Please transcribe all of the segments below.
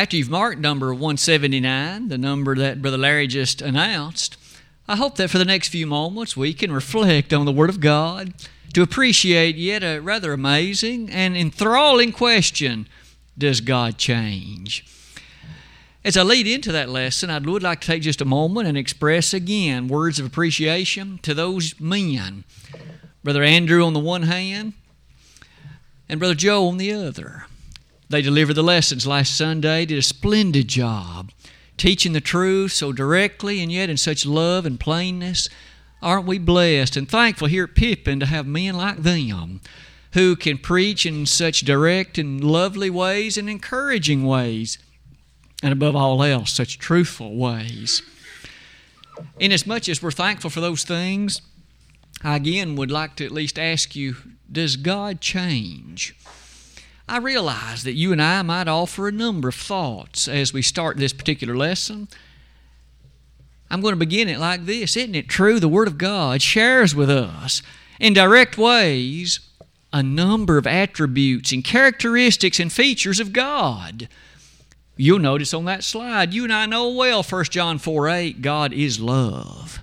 after you've marked number 179, the number that Brother Larry just announced, I hope that for the next few moments we can reflect on the Word of God to appreciate yet a rather amazing and enthralling question, does God change? As I lead into that lesson, I would like to take just a moment and express again words of appreciation to those men. Brother Andrew on the one hand and Brother Joe on the other. They delivered the lessons last Sunday, did a splendid job teaching the truth so directly and yet in such love and plainness. Aren't we blessed and thankful here at Pippin to have men like them who can preach in such direct and lovely ways and encouraging ways, and above all else, such truthful ways. Inasmuch as we're thankful for those things, I again would like to at least ask you, does God change? I realize that you and I might offer a number of thoughts as we start this particular lesson. I'm going to begin it like this. Isn't it true the Word of God shares with us in direct ways a number of attributes and characteristics and features of God? You'll notice on that slide, you and I know well, 1 John 4:8, God is love.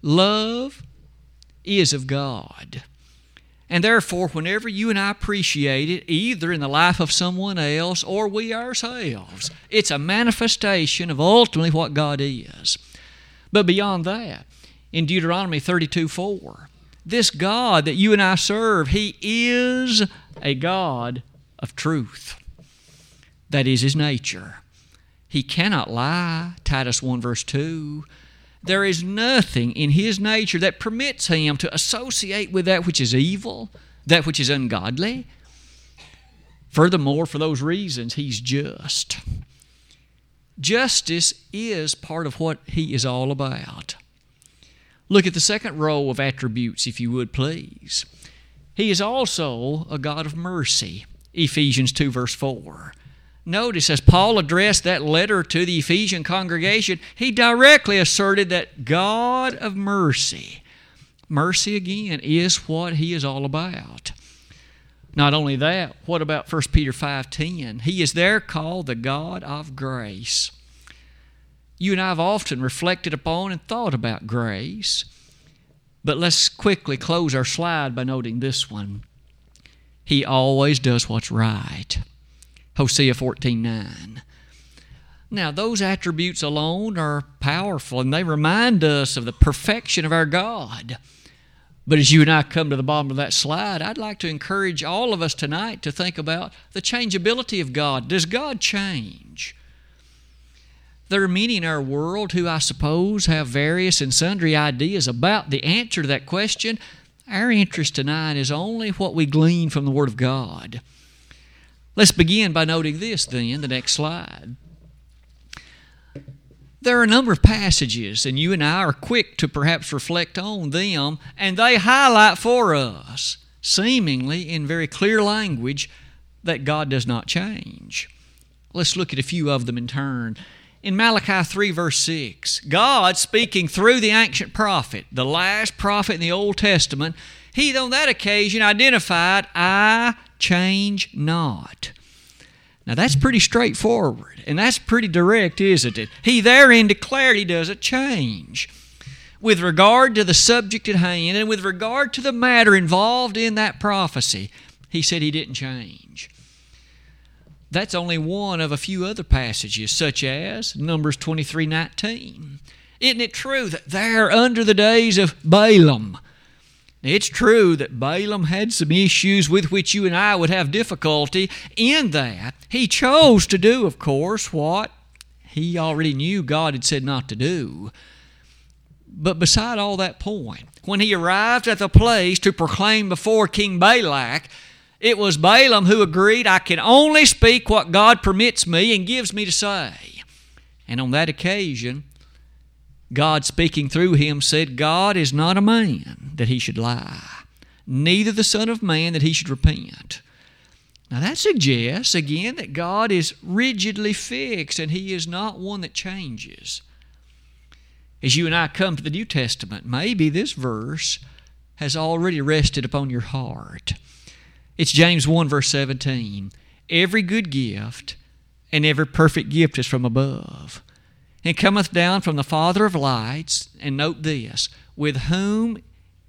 Love is of God. And therefore, whenever you and I appreciate it, either in the life of someone else or we ourselves, it's a manifestation of ultimately what God is. But beyond that, in Deuteronomy 32:4, this God that you and I serve, He is a God of truth. That is His nature. He cannot lie, Titus 1 verse 2. There is nothing in His nature that permits Him to associate with that which is evil, that which is ungodly. Furthermore, for those reasons, He's just. Justice is part of what He is all about. Look at the second row of attributes, if you would, please. He is also a God of mercy, Ephesians 2 verse 4. Notice, as Paul addressed that letter to the Ephesian congregation, he directly asserted that God of mercy, mercy again, is what He is all about. Not only that, what about 1 Peter 5:10? He is there called the God of grace. You and I have often reflected upon and thought about grace, but let's quickly close our slide by noting this one. He always does what's right. Hosea 14:9. Now, those attributes alone are powerful, and they remind us of the perfection of our God. But as you and I come to the bottom of that slide, I'd like to encourage all of us tonight to think about the changeability of God. Does God change? There are many in our world who, I suppose, have various and sundry ideas about the answer to that question. Our interest tonight is only what we glean from the Word of God. Let's begin by noting this then, the next slide. There are a number of passages, and you and I are quick to perhaps reflect on them, and they highlight for us, seemingly in very clear language, that God does not change. Let's look at a few of them in turn. In Malachi 3 verse 6, God speaking through the ancient prophet, the last prophet in the Old Testament, he on that occasion identified, I change not. Now that's pretty straightforward, and that's pretty direct, isn't it? He therein declared He doesn't change. With regard to the subject at hand and with regard to the matter involved in that prophecy, He said He didn't change. That's only one of a few other passages, such as Numbers 23:19. Isn't it true that there under the days of Balaam, it's true that Balaam had some issues with which you and I would have difficulty in that he chose to do, of course, what he already knew God had said not to do. But beside all that point, when he arrived at the place to proclaim before King Balak, it was Balaam who agreed, I can only speak what God permits me and gives me to say. And on that occasion, God speaking through him said, God is not a man that He should lie, neither the Son of Man that He should repent. Now that suggests, again, that God is rigidly fixed and He is not one that changes. As you and I come to the New Testament, maybe this verse has already rested upon your heart. It's James 1 verse 17. Every good gift and every perfect gift is from above, and cometh down from the Father of lights. And note this, with whom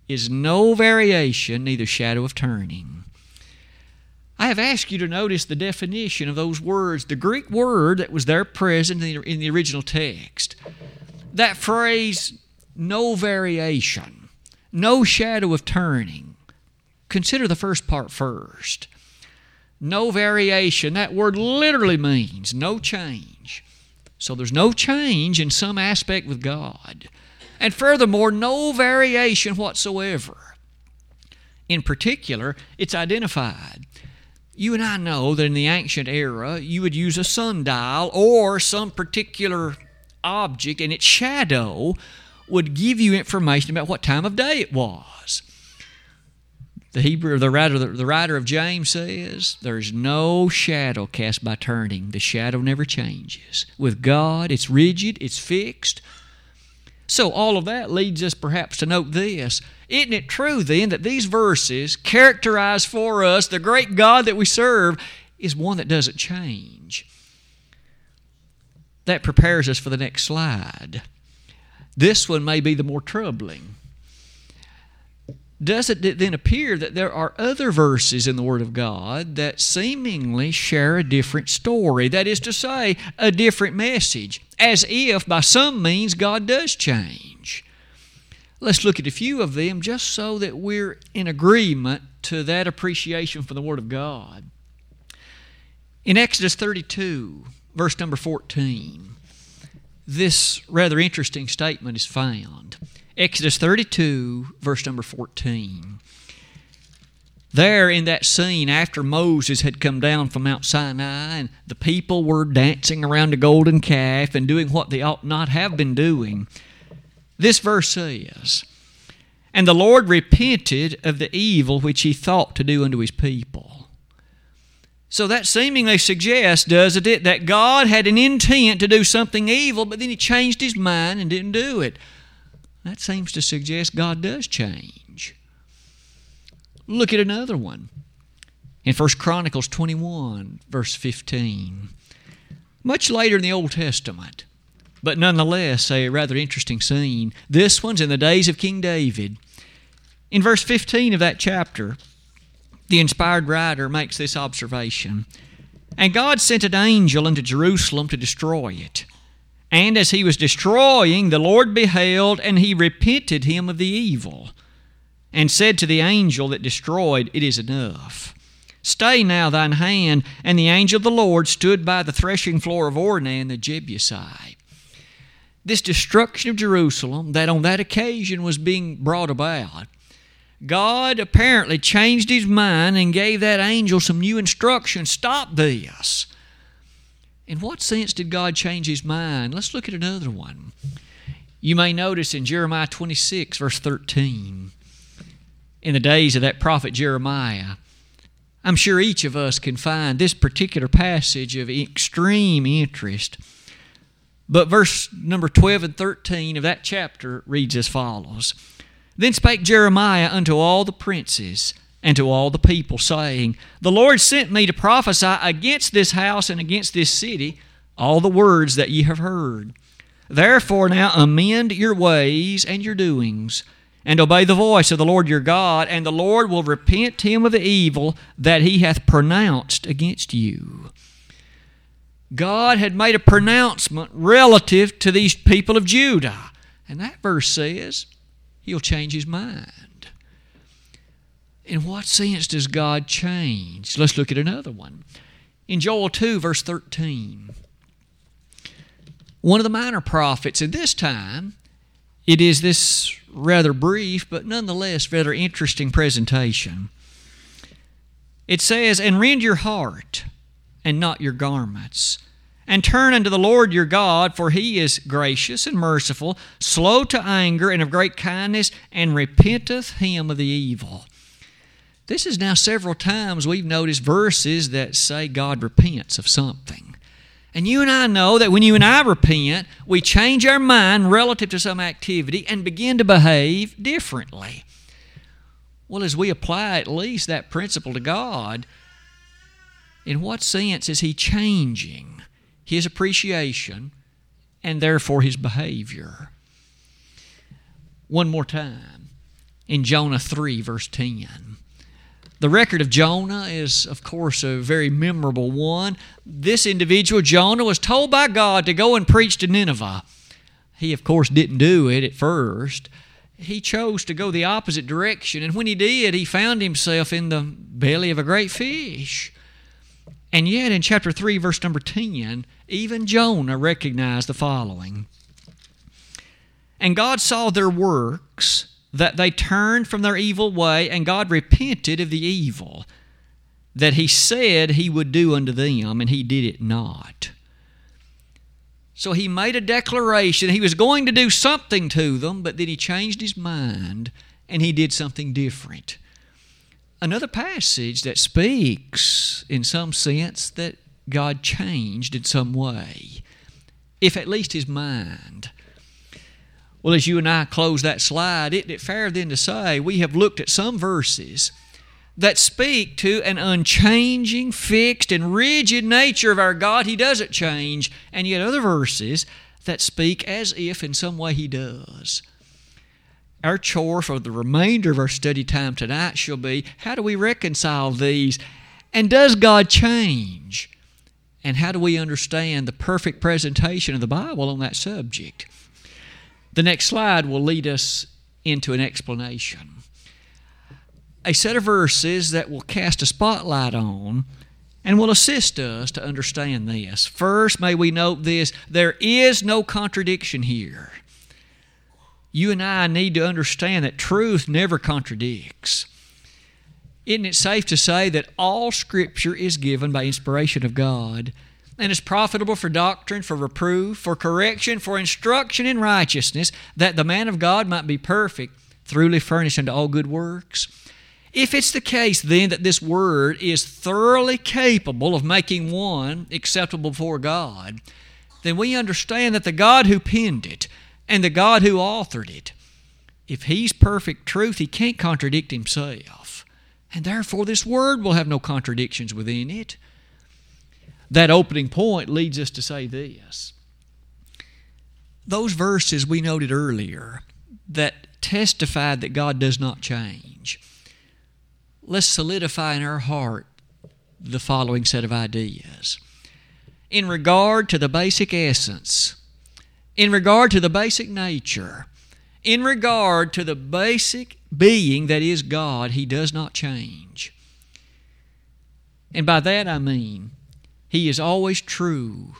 is no variation, neither shadow of turning. I have asked you to notice the definition of those words, the Greek word that was there present in the original text. That phrase, no variation, no shadow of turning. Consider the first part first. No variation, that word literally means no change. So there's no change in some aspect with God. And furthermore, no variation whatsoever. In particular, it's identified. You and I know that in the ancient era, you would use a sundial or some particular object, and its shadow would give you information about what time of day it was. The writer of James says, there's no shadow cast by turning. The shadow never changes. With God, it's rigid, it's fixed. So all of that leads us perhaps to note this. Isn't it true then that these verses characterize for us the great God that we serve is one that doesn't change? That prepares us for the next slide. This one may be the more troubling. Does it then appear that there are other verses in the Word of God that seemingly share a different story, that is to say, a different message, as if by some means God does change? Let's look at a few of them just so that we're in agreement to that appreciation for the Word of God. In Exodus 32, verse number 14, this rather interesting statement is found. Exodus 32, verse number 14. There in that scene, after Moses had come down from Mount Sinai and the people were dancing around the golden calf and doing what they ought not have been doing, this verse says, "And the Lord repented of the evil which he thought to do unto his people." So that seemingly suggests, doesn't it, that God had an intent to do something evil, but then he changed his mind and didn't do it. That seems to suggest God does change. Look at another one. In 1 Chronicles 21, verse 15. Much later in the Old Testament, but nonetheless a rather interesting scene. This one's in the days of King David. In verse 15 of that chapter, the inspired writer makes this observation. "And God sent an angel unto Jerusalem to destroy it. And as he was destroying, the Lord beheld, and he repented him of the evil, and said to the angel that destroyed, It is enough. Stay now thine hand. And the angel of the Lord stood by the threshing floor of Ornan the Jebusite." This destruction of Jerusalem that on that occasion was being brought about, God apparently changed his mind and gave that angel some new instructions. Stop this. In what sense did God change his mind? Let's look at another one. You may notice in Jeremiah 26, verse 13, in the days of that prophet Jeremiah, I'm sure each of us can find this particular passage of extreme interest. But verse number 12 and 13 of that chapter reads as follows, "Then spake Jeremiah unto all the princes, and to all the people, saying, The Lord sent me to prophesy against this house and against this city all the words that ye have heard. Therefore now amend your ways and your doings, and obey the voice of the Lord your God, and the Lord will repent him of the evil that he hath pronounced against you." God had made a pronouncement relative to these people of Judah. And that verse says, he'll change his mind. In what sense does God change? Let's look at another one. In Joel 2, verse 13, one of the minor prophets, and this time it is this rather brief but nonetheless rather interesting presentation. It says, "And rend your heart and not your garments, and turn unto the Lord your God, for he is gracious and merciful, slow to anger and of great kindness, and repenteth him of the evil." This is now several times we've noticed verses that say God repents of something. And you and I know that when you and I repent, we change our mind relative to some activity and begin to behave differently. Well, as we apply at least that principle to God, in what sense is He changing? his appreciation, and therefore his behavior. One more time, in Jonah 3, verse 10. The record of Jonah is, of course, a very memorable one. This individual, Jonah, was told by God to go and preach to Nineveh. He, of course, didn't do it at first. He chose to go the opposite direction, and when he did, he found himself in the belly of a great fish. And yet, in chapter 3, verse number 10, even Jonah recognized the following. And God saw their works, that they turned from their evil way, and God repented of the evil that He said He would do unto them, and He did it not. So He made a declaration. He was going to do something to them, but then He changed His mind, and He did something different. Another passage that speaks, in some sense, that God changed in some way, if at least His mind. Well, as you and I close that slide, isn't it fair then to say we have looked at some verses that speak to an unchanging, fixed, and rigid nature of our God? He doesn't change. And yet other verses that speak as if in some way He does. Our chore for the remainder of our study time tonight shall be, how do we reconcile these? And does God change? And how do we understand the perfect presentation of the Bible on that subject? The next slide will lead us into an explanation. A set of verses that will cast a spotlight on and will assist us to understand this. First, may we note this, there is no contradiction here. You and I need to understand that truth never contradicts. Isn't it safe to say that all Scripture is given by inspiration of God? And is profitable for doctrine, for reproof, for correction, for instruction in righteousness, that the man of God might be perfect, thoroughly furnished unto all good works. If it's the case, then, that this Word is thoroughly capable of making one acceptable before God, then we understand that the God who penned it and the God who authored it, if He's perfect truth, He can't contradict Himself. And therefore, this Word will have no contradictions within it. That opening point leads us to say this. Those verses we noted earlier that testified that God does not change, let's solidify in our heart the following set of ideas. In regard to the basic essence, in regard to the basic nature, in regard to the basic being that is God, He does not change. And by that I mean, He is always true,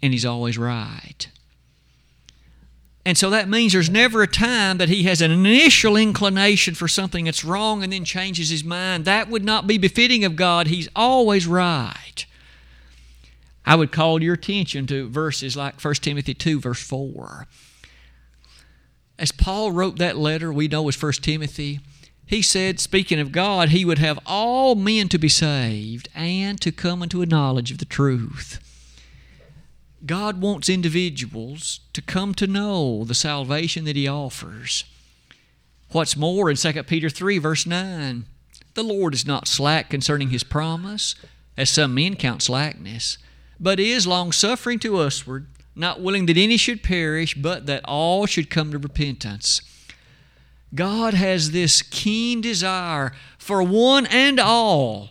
and He's always right. And so that means there's never a time that He has an initial inclination for something that's wrong and then changes His mind. That would not be befitting of God. He's always right. I would call your attention to verses like 1 Timothy 2, verse 4. As Paul wrote that letter we know as 1 Timothy, he said, speaking of God, he would have all men to be saved and to come unto a knowledge of the truth. God wants individuals to come to know the salvation that He offers. What's more, in 2 Peter 3, verse 9, the Lord is not slack concerning His promise, as some men count slackness, but is long-suffering to usward, not willing that any should perish, but that all should come to repentance. God has this keen desire for one and all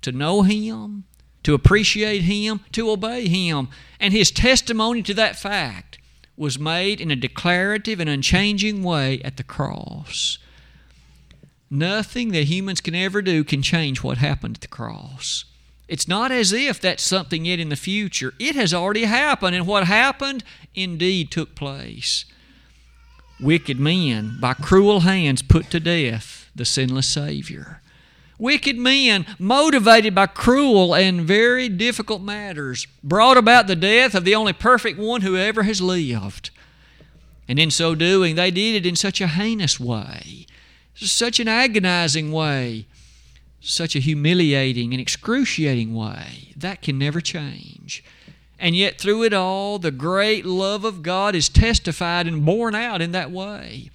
to know Him, to appreciate Him, to obey Him. And His testimony to that fact was made in a declarative and unchanging way at the cross. Nothing that humans can ever do can change what happened at the cross. It's not as if that's something yet in the future. It has already happened, and what happened indeed took place. Wicked men, by cruel hands, put to death the sinless Savior. Wicked men, motivated by cruel and very difficult matters, brought about the death of the only perfect one who ever has lived. And in so doing, they did it in such a heinous way, such an agonizing way, such a humiliating and excruciating way. That can never change. And yet through it all, the great love of God is testified and borne out in that way.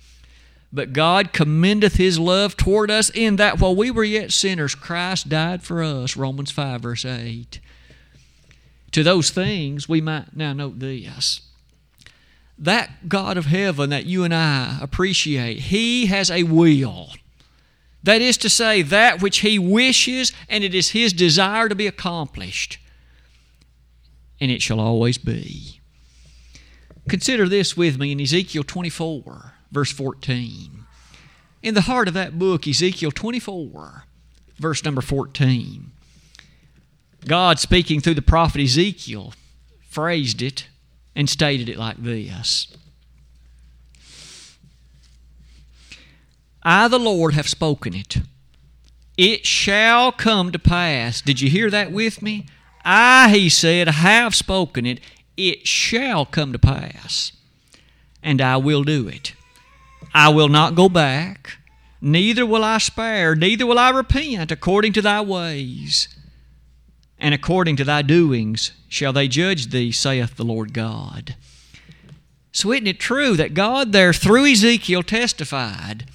But God commendeth His love toward us in that while we were yet sinners, Christ died for us, Romans 5, verse 8. to those things we might now note this. That God of heaven that you and I appreciate, He has a will. That is to say, that which He wishes, and it is His desire to be accomplished. And it shall always be. Consider this with me in Ezekiel 24, verse 14. In the heart of that book, Ezekiel 24, verse number 14, God, speaking through the prophet Ezekiel, phrased it and stated it like this. I, the Lord, have spoken it. It shall come to pass. Did you hear that with me? I, He said, have spoken it. It shall come to pass, and I will do it. I will not go back, neither will I spare, neither will I repent, according to thy ways, and according to thy doings shall they judge thee, saith the Lord God. So isn't it true that God there through Ezekiel testified,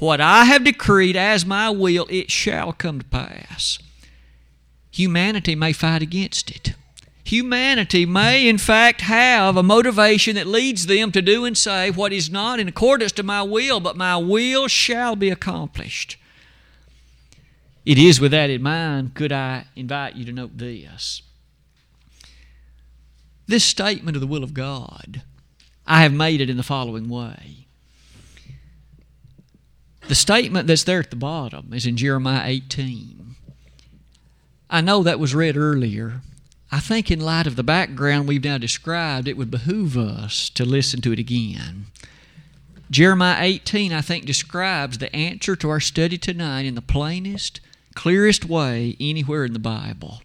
what I have decreed as my will, it shall come to pass. Humanity may fight against it. Humanity may, in fact, have a motivation that leads them to do and say what is not in accordance to my will, but my will shall be accomplished. It is with that in mind, could I invite you to note this. This statement of the will of God, I have made it in the following way. The statement that's there at the bottom is in Jeremiah 18. I know that was read earlier. I think in light of the background we've now described, it would behoove us to listen to it again. Jeremiah 18, I think, describes the answer to our study tonight in the plainest, clearest way anywhere in the Bible.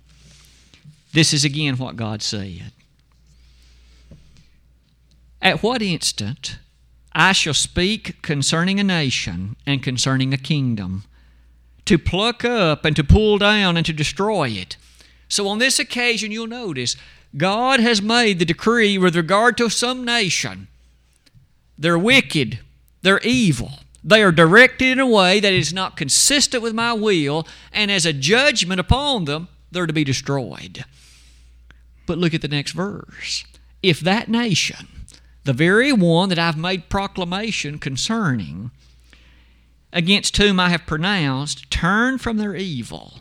This is again what God said. At what instant I shall speak concerning a nation and concerning a kingdom, to pluck up and to pull down and to destroy it. So on this occasion, you'll notice, God has made the decree with regard to some nation. They're wicked. They're evil. They are directed in a way that is not consistent with my will, and as a judgment upon them, they're to be destroyed. But look at the next verse. If that nation, the very one that I've made proclamation concerning, against whom I have pronounced, turn from their evil,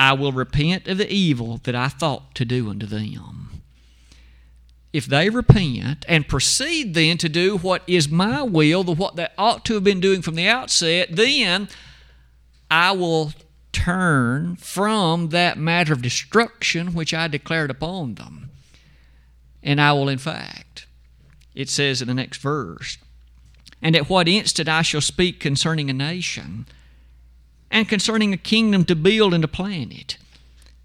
I will repent of the evil that I thought to do unto them. If they repent and proceed then to do what is my will, what they ought to have been doing from the outset, then I will turn from that matter of destruction which I declared upon them. And I will, in fact, it says in the next verse, and at what instant I shall speak concerning a nation, and concerning a kingdom to build and to plan it.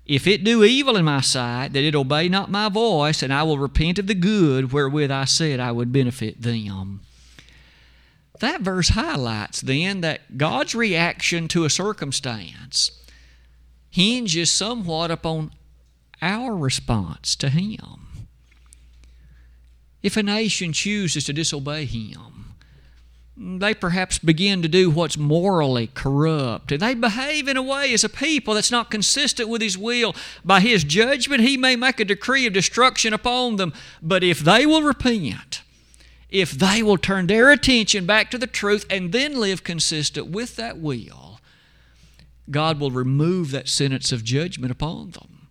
If it do evil in my sight, that it obey not my voice, and I will repent of the good wherewith I said I would benefit them. That verse highlights then that God's reaction to a circumstance hinges somewhat upon our response to Him. If a nation chooses to disobey Him, they perhaps begin to do what's morally corrupt, and they behave in a way as a people that's not consistent with His will. By His judgment, He may make a decree of destruction upon them, but if they will repent, if they will turn their attention back to the truth and then live consistent with that will, God will remove that sentence of judgment upon them.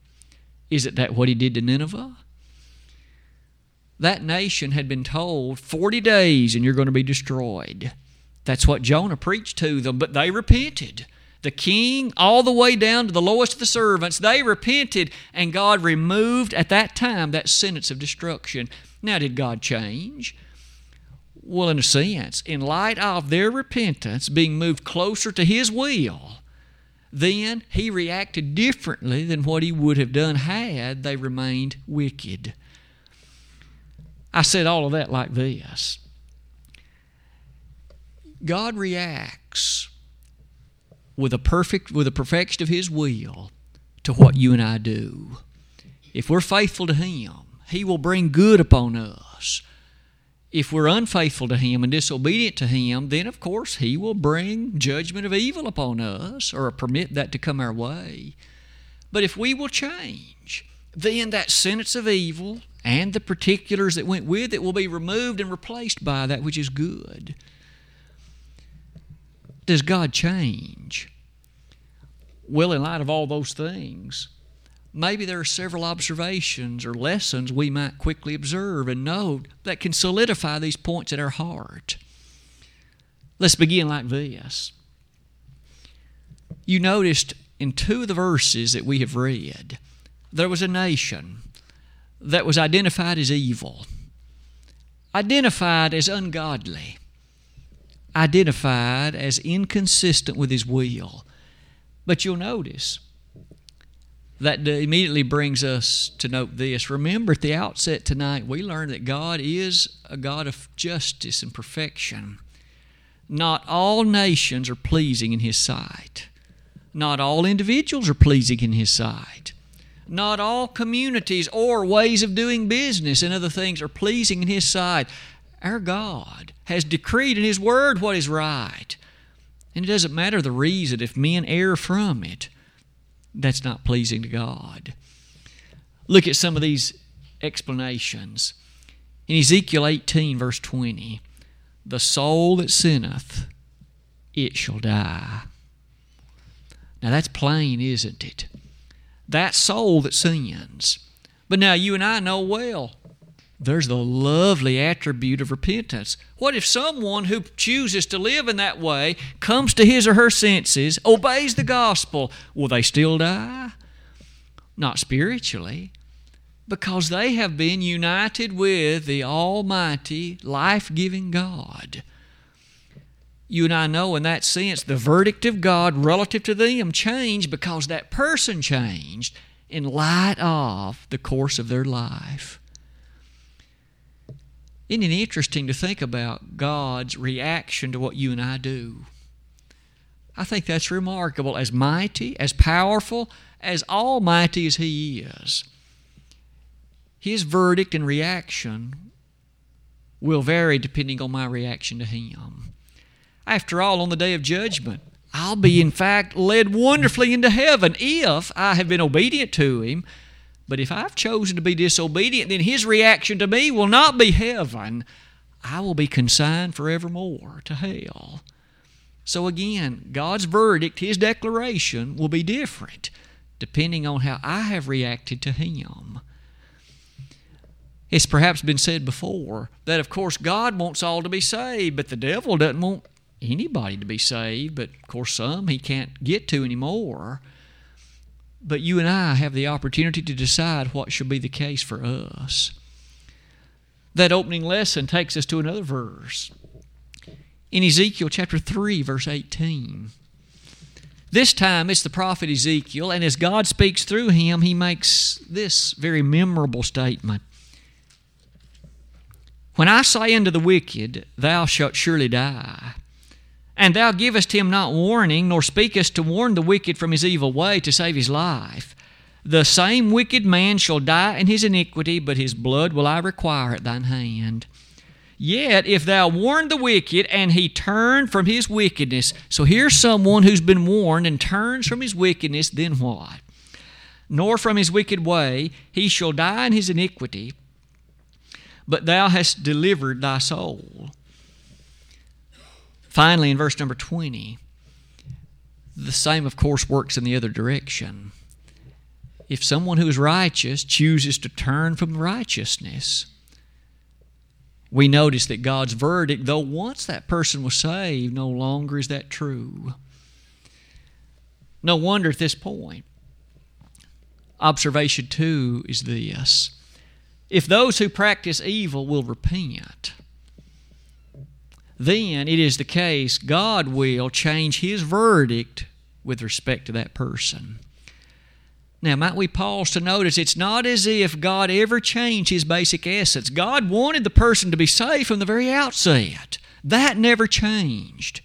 Isn't that what He did to Nineveh? That nation had been told 40 days and you're going to be destroyed. That's what Jonah preached to them, but they repented. The king, all the way down to the lowest of the servants, they repented, and God removed at that time that sentence of destruction. Now, did God change? Well, in a sense, in light of their repentance being moved closer to His will, then He reacted differently than what He would have done had they remained wicked. I said all of that like this. God reacts with the perfection of His will to what you and I do. If we're faithful to Him, He will bring good upon us. If we're unfaithful to Him and disobedient to Him, then of course He will bring judgment of evil upon us or permit that to come our way. But if we will change, then that sentence of evil and the particulars that went with it will be removed and replaced by that which is good. Does God change? Well, in light of all those things, maybe there are several observations or lessons we might quickly observe and note that can solidify these points in our heart. Let's begin like this. You noticed in two of the verses that we have read, there was a nation that was identified as evil, identified as ungodly, identified as inconsistent with His will. But you'll notice that immediately brings us to note this. Remember, at the outset tonight, we learned that God is a God of justice and perfection. Not all nations are pleasing in His sight. Not all individuals are pleasing in His sight. Not all communities or ways of doing business and other things are pleasing in His sight. Our God has decreed in His Word what is right. And it doesn't matter the reason if men err from it. That's not pleasing to God. Look at some of these explanations. In Ezekiel 18, verse 20, "The soul that sinneth, it shall die." Now that's plain, isn't it? That soul that sins. But now you and I know well, there's the lovely attribute of repentance. What if someone who chooses to live in that way comes to his or her senses, obeys the gospel? Will they still die? Not spiritually, because they have been united with the almighty, life-giving God. You and I know in that sense the verdict of God relative to them changed because that person changed in light of the course of their life. Isn't it interesting to think about God's reaction to what you and I do? I think that's remarkable. As mighty, as powerful, as almighty as He is, His verdict and reaction will vary depending on my reaction to Him. After all, on the day of judgment, I'll be in fact led wonderfully into heaven if I have been obedient to Him. But if I've chosen to be disobedient, then His reaction to me will not be heaven. I will be consigned forevermore to hell. So again, God's verdict, His declaration, will be different depending on how I have reacted to Him. It's perhaps been said before that, of course, God wants all to be saved, but the devil doesn't want anybody to be saved, but of course some he can't get to anymore. But you and I have the opportunity to decide what should be the case for us. That opening lesson takes us to another verse. In Ezekiel chapter 3, verse 18. This time it's the prophet Ezekiel, and as God speaks through him, he makes this very memorable statement. "When I say unto the wicked, Thou shalt surely die, and Thou givest him not warning, nor speakest to warn the wicked from his evil way to save his life. The same wicked man shall die in his iniquity, but his blood will I require at thine hand. Yet if thou warn the wicked, and he turn from his wickedness," so here's someone who's been warned and turns from his wickedness, "then what? Nor from his wicked way, he shall die in his iniquity, but thou hast delivered thy soul." Finally, in verse number 20, the same, of course, works in the other direction. If someone who is righteous chooses to turn from righteousness, we notice that God's verdict, though once that person was saved, no longer is that true. No wonder at this point. Observation 2 is this: if those who practice evil will repent, then it is the case God will change His verdict with respect to that person. Now, might we pause to notice it's not as if God ever changed His basic essence. God wanted the person to be saved from the very outset. That never changed.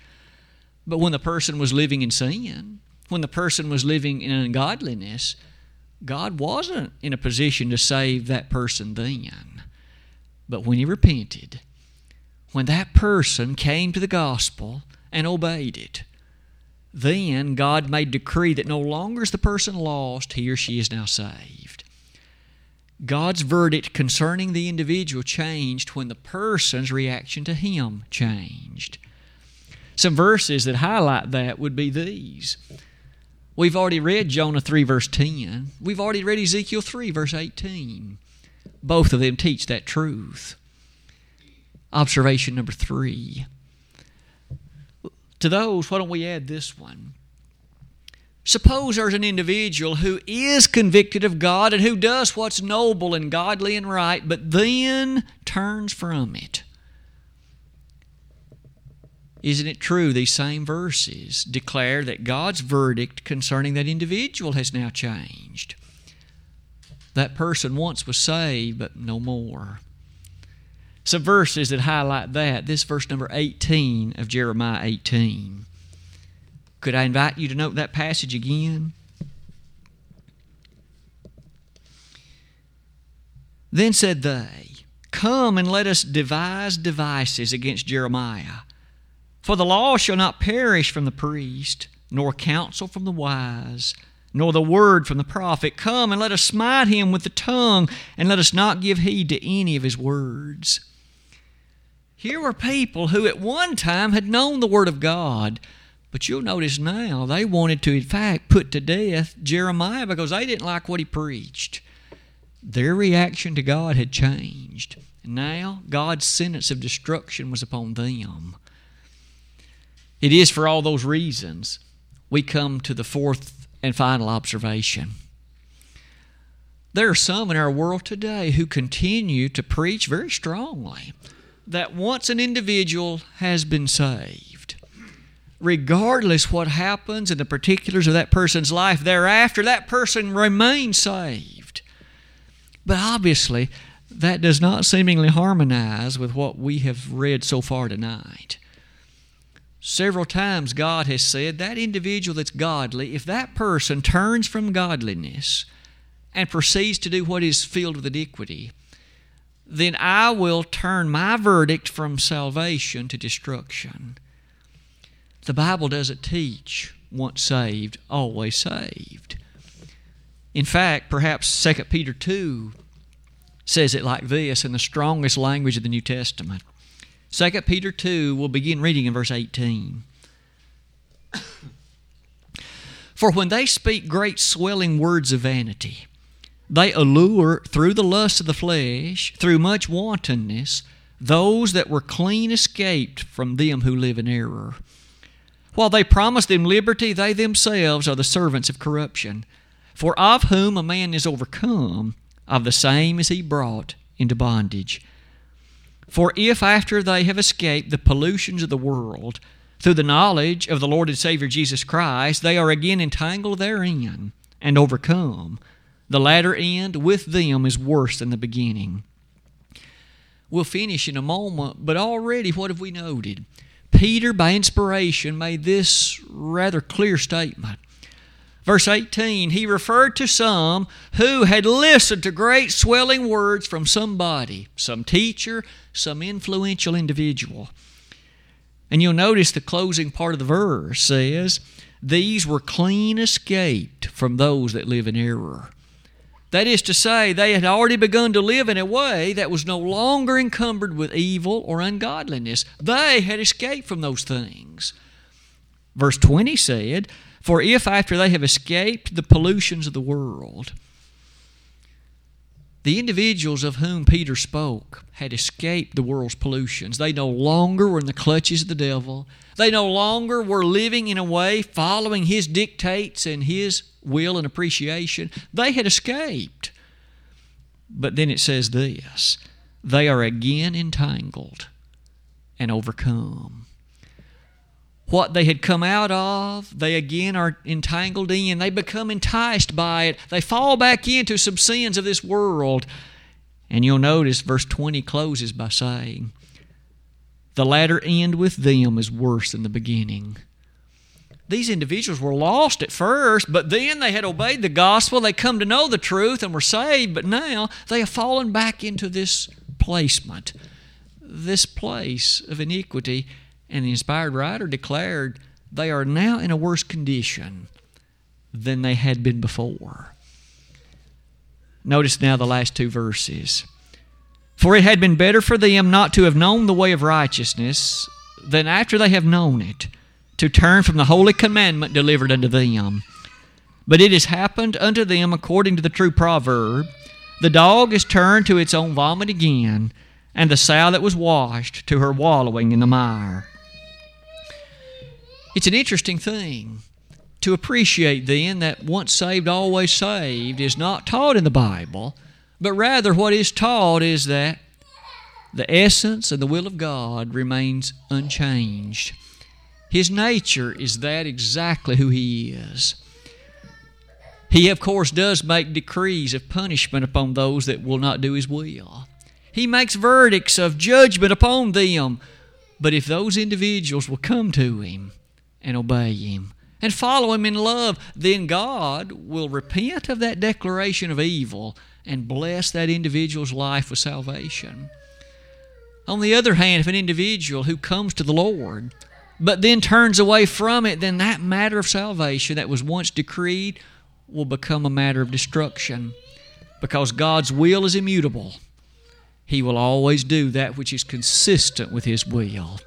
But when the person was living in sin, when the person was living in ungodliness, God wasn't in a position to save that person then. But when he repented, when that person came to the gospel and obeyed it, then God made decree that no longer is the person lost, he or she is now saved. God's verdict concerning the individual changed when the person's reaction to him changed. Some verses that highlight that would be these. We've already read Jonah 3, verse 10. We've already read Ezekiel 3, verse 18. Both of them teach that truth. Observation number 3. To those, why don't we add this one? Suppose there's an individual who is convicted of God and who does what's noble and godly and right, but then turns from it. Isn't it true these same verses declare that God's verdict concerning that individual has now changed? That person once was saved, but no more. Some verses that highlight that. This verse number 18 of Jeremiah 18. Could I invite you to note that passage again? Then said they, "Come and let us devise devices against Jeremiah. For the law shall not perish from the priest, nor counsel from the wise, nor the word from the prophet. Come and let us smite him with the tongue, and let us not give heed to any of his words." Here were people who at one time had known the Word of God, but you'll notice now they wanted to, in fact, put to death Jeremiah because they didn't like what he preached. Their reaction to God had changed. Now God's sentence of destruction was upon them. It is for all those reasons we come to the fourth and final observation. There are some in our world today who continue to preach very strongly that once an individual has been saved, regardless what happens in the particulars of that person's life thereafter, that person remains saved. But obviously, that does not seemingly harmonize with what we have read so far tonight. Several times God has said that individual that's godly, if that person turns from godliness and proceeds to do what is filled with iniquity, then I will turn my verdict from salvation to destruction. The Bible doesn't teach once saved, always saved. In fact, perhaps 2 Peter 2 says it like this in the strongest language of the New Testament. 2 Peter 2, we'll begin reading in verse 18. "For when they speak great swelling words of vanity, they allure through the lust of the flesh, through much wantonness, those that were clean escaped from them who live in error. While they promise them liberty, they themselves are the servants of corruption. For of whom a man is overcome, of the same is he brought into bondage. For if after they have escaped the pollutions of the world, through the knowledge of the Lord and Savior Jesus Christ, they are again entangled therein and overcome, the latter end with them is worse than the beginning." We'll finish in a moment, but already what have we noted? Peter, by inspiration, made this rather clear statement. Verse 18, he referred to some who had listened to great swelling words from somebody, some teacher, some influential individual. And you'll notice the closing part of the verse says, "These were clean escaped from those that live in error." That is to say, they had already begun to live in a way that was no longer encumbered with evil or ungodliness. They had escaped from those things. Verse 20 said, "For if after they have escaped the pollutions of the world," the individuals of whom Peter spoke had escaped the world's pollutions. They no longer were in the clutches of the devil. They no longer were living in a way following his dictates and his will and appreciation. They had escaped. But then it says this, "They are again entangled and overcome." What they had come out of, they again are entangled in. They become enticed by it. They fall back into some sins of this world. And you'll notice verse 20 closes by saying, "The latter end with them is worse than the beginning." These individuals were lost at first, but then they had obeyed the gospel. They come to know the truth and were saved, but now they have fallen back into this placement, this place of iniquity. And the inspired writer declared they are now in a worse condition than they had been before. Notice now the last two verses. For it had been better for them not to have known the way of righteousness than after they have known it, to turn from the holy commandment delivered unto them. But it has happened unto them according to the true proverb, the dog is turned to its own vomit again, and the sow that was washed to her wallowing in the mire. It's an interesting thing to appreciate then that once saved, always saved is not taught in the Bible, but rather what is taught is that the essence and the will of God remains unchanged. His nature is that exactly who He is. He, of course, does make decrees of punishment upon those that will not do His will. He makes verdicts of judgment upon them. But if those individuals will come to Him and obey Him and follow Him in love, then God will repent of that declaration of evil and bless that individual's life with salvation. On the other hand, if an individual who comes to the Lord but then turns away from it, then that matter of salvation that was once decreed will become a matter of destruction, because God's will is immutable. He will always do that which is consistent with His will.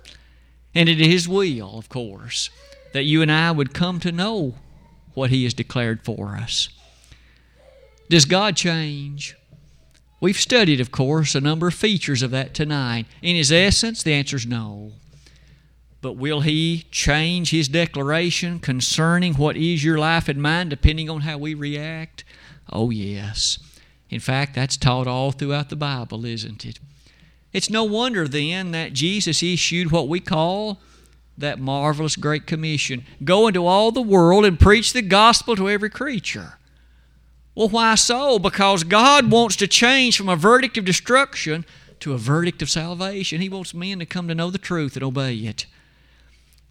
And it is His will, of course, that you and I would come to know what He has declared for us. Does God change? We've studied, of course, a number of features of that tonight. In His essence, the answer is no. But will He change His declaration concerning what is your life and mine depending on how we react? Oh, yes. In fact, that's taught all throughout the Bible, isn't it? It's no wonder then that Jesus issued what we call that marvelous Great Commission. Go into all the world and preach the gospel to every creature. Well, why so? Because God wants to change from a verdict of destruction to a verdict of salvation. He wants men to come to know the truth and obey it.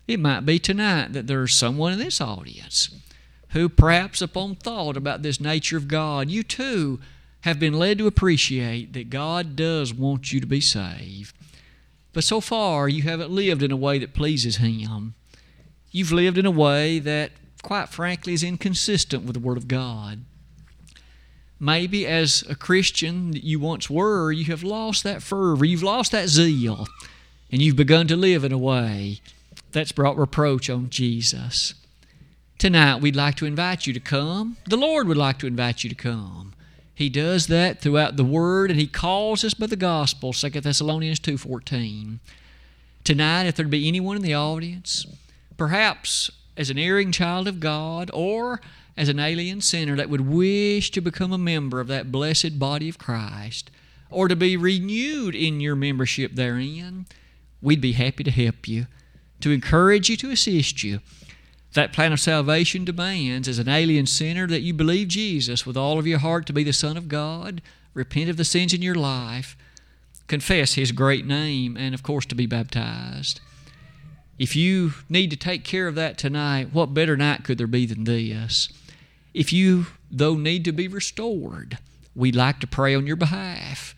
It might be tonight that there's someone in this audience who perhaps upon thought about this nature of God, you too have been led to appreciate that God does want you to be saved. But so far you haven't lived in a way that pleases Him. You've lived in a way that, quite frankly, is inconsistent with the Word of God. Maybe as a Christian that you once were, you have lost that fervor, you've lost that zeal, and you've begun to live in a way that's brought reproach on Jesus. Tonight, we'd like to invite you to come. The Lord would like to invite you to come. He does that throughout the Word, and He calls us by the gospel, 2 Thessalonians 2:14. Tonight, if there'd be anyone in the audience, perhaps as an erring child of God or as an alien sinner that would wish to become a member of that blessed body of Christ or to be renewed in your membership therein, we'd be happy to help you, to encourage you, to assist you. That plan of salvation demands, as an alien sinner, that you believe Jesus with all of your heart to be the Son of God, repent of the sins in your life, confess His great name, and, of course, to be baptized. If you need to take care of that tonight, what better night could there be than this? If you, though, need to be restored, we'd like to pray on your behalf.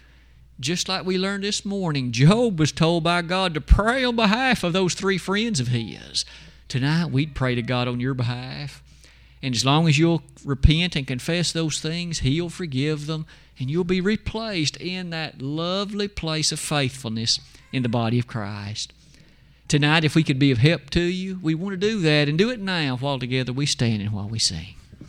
Just like we learned this morning, Job was told by God to pray on behalf of those three friends of his. Tonight, we'd pray to God on your behalf. And as long as you'll repent and confess those things, He'll forgive them, and you'll be replaced in that lovely place of faithfulness in the body of Christ. Tonight, if we could be of help to you, we want to do that and do it now while together we stand and while we sing.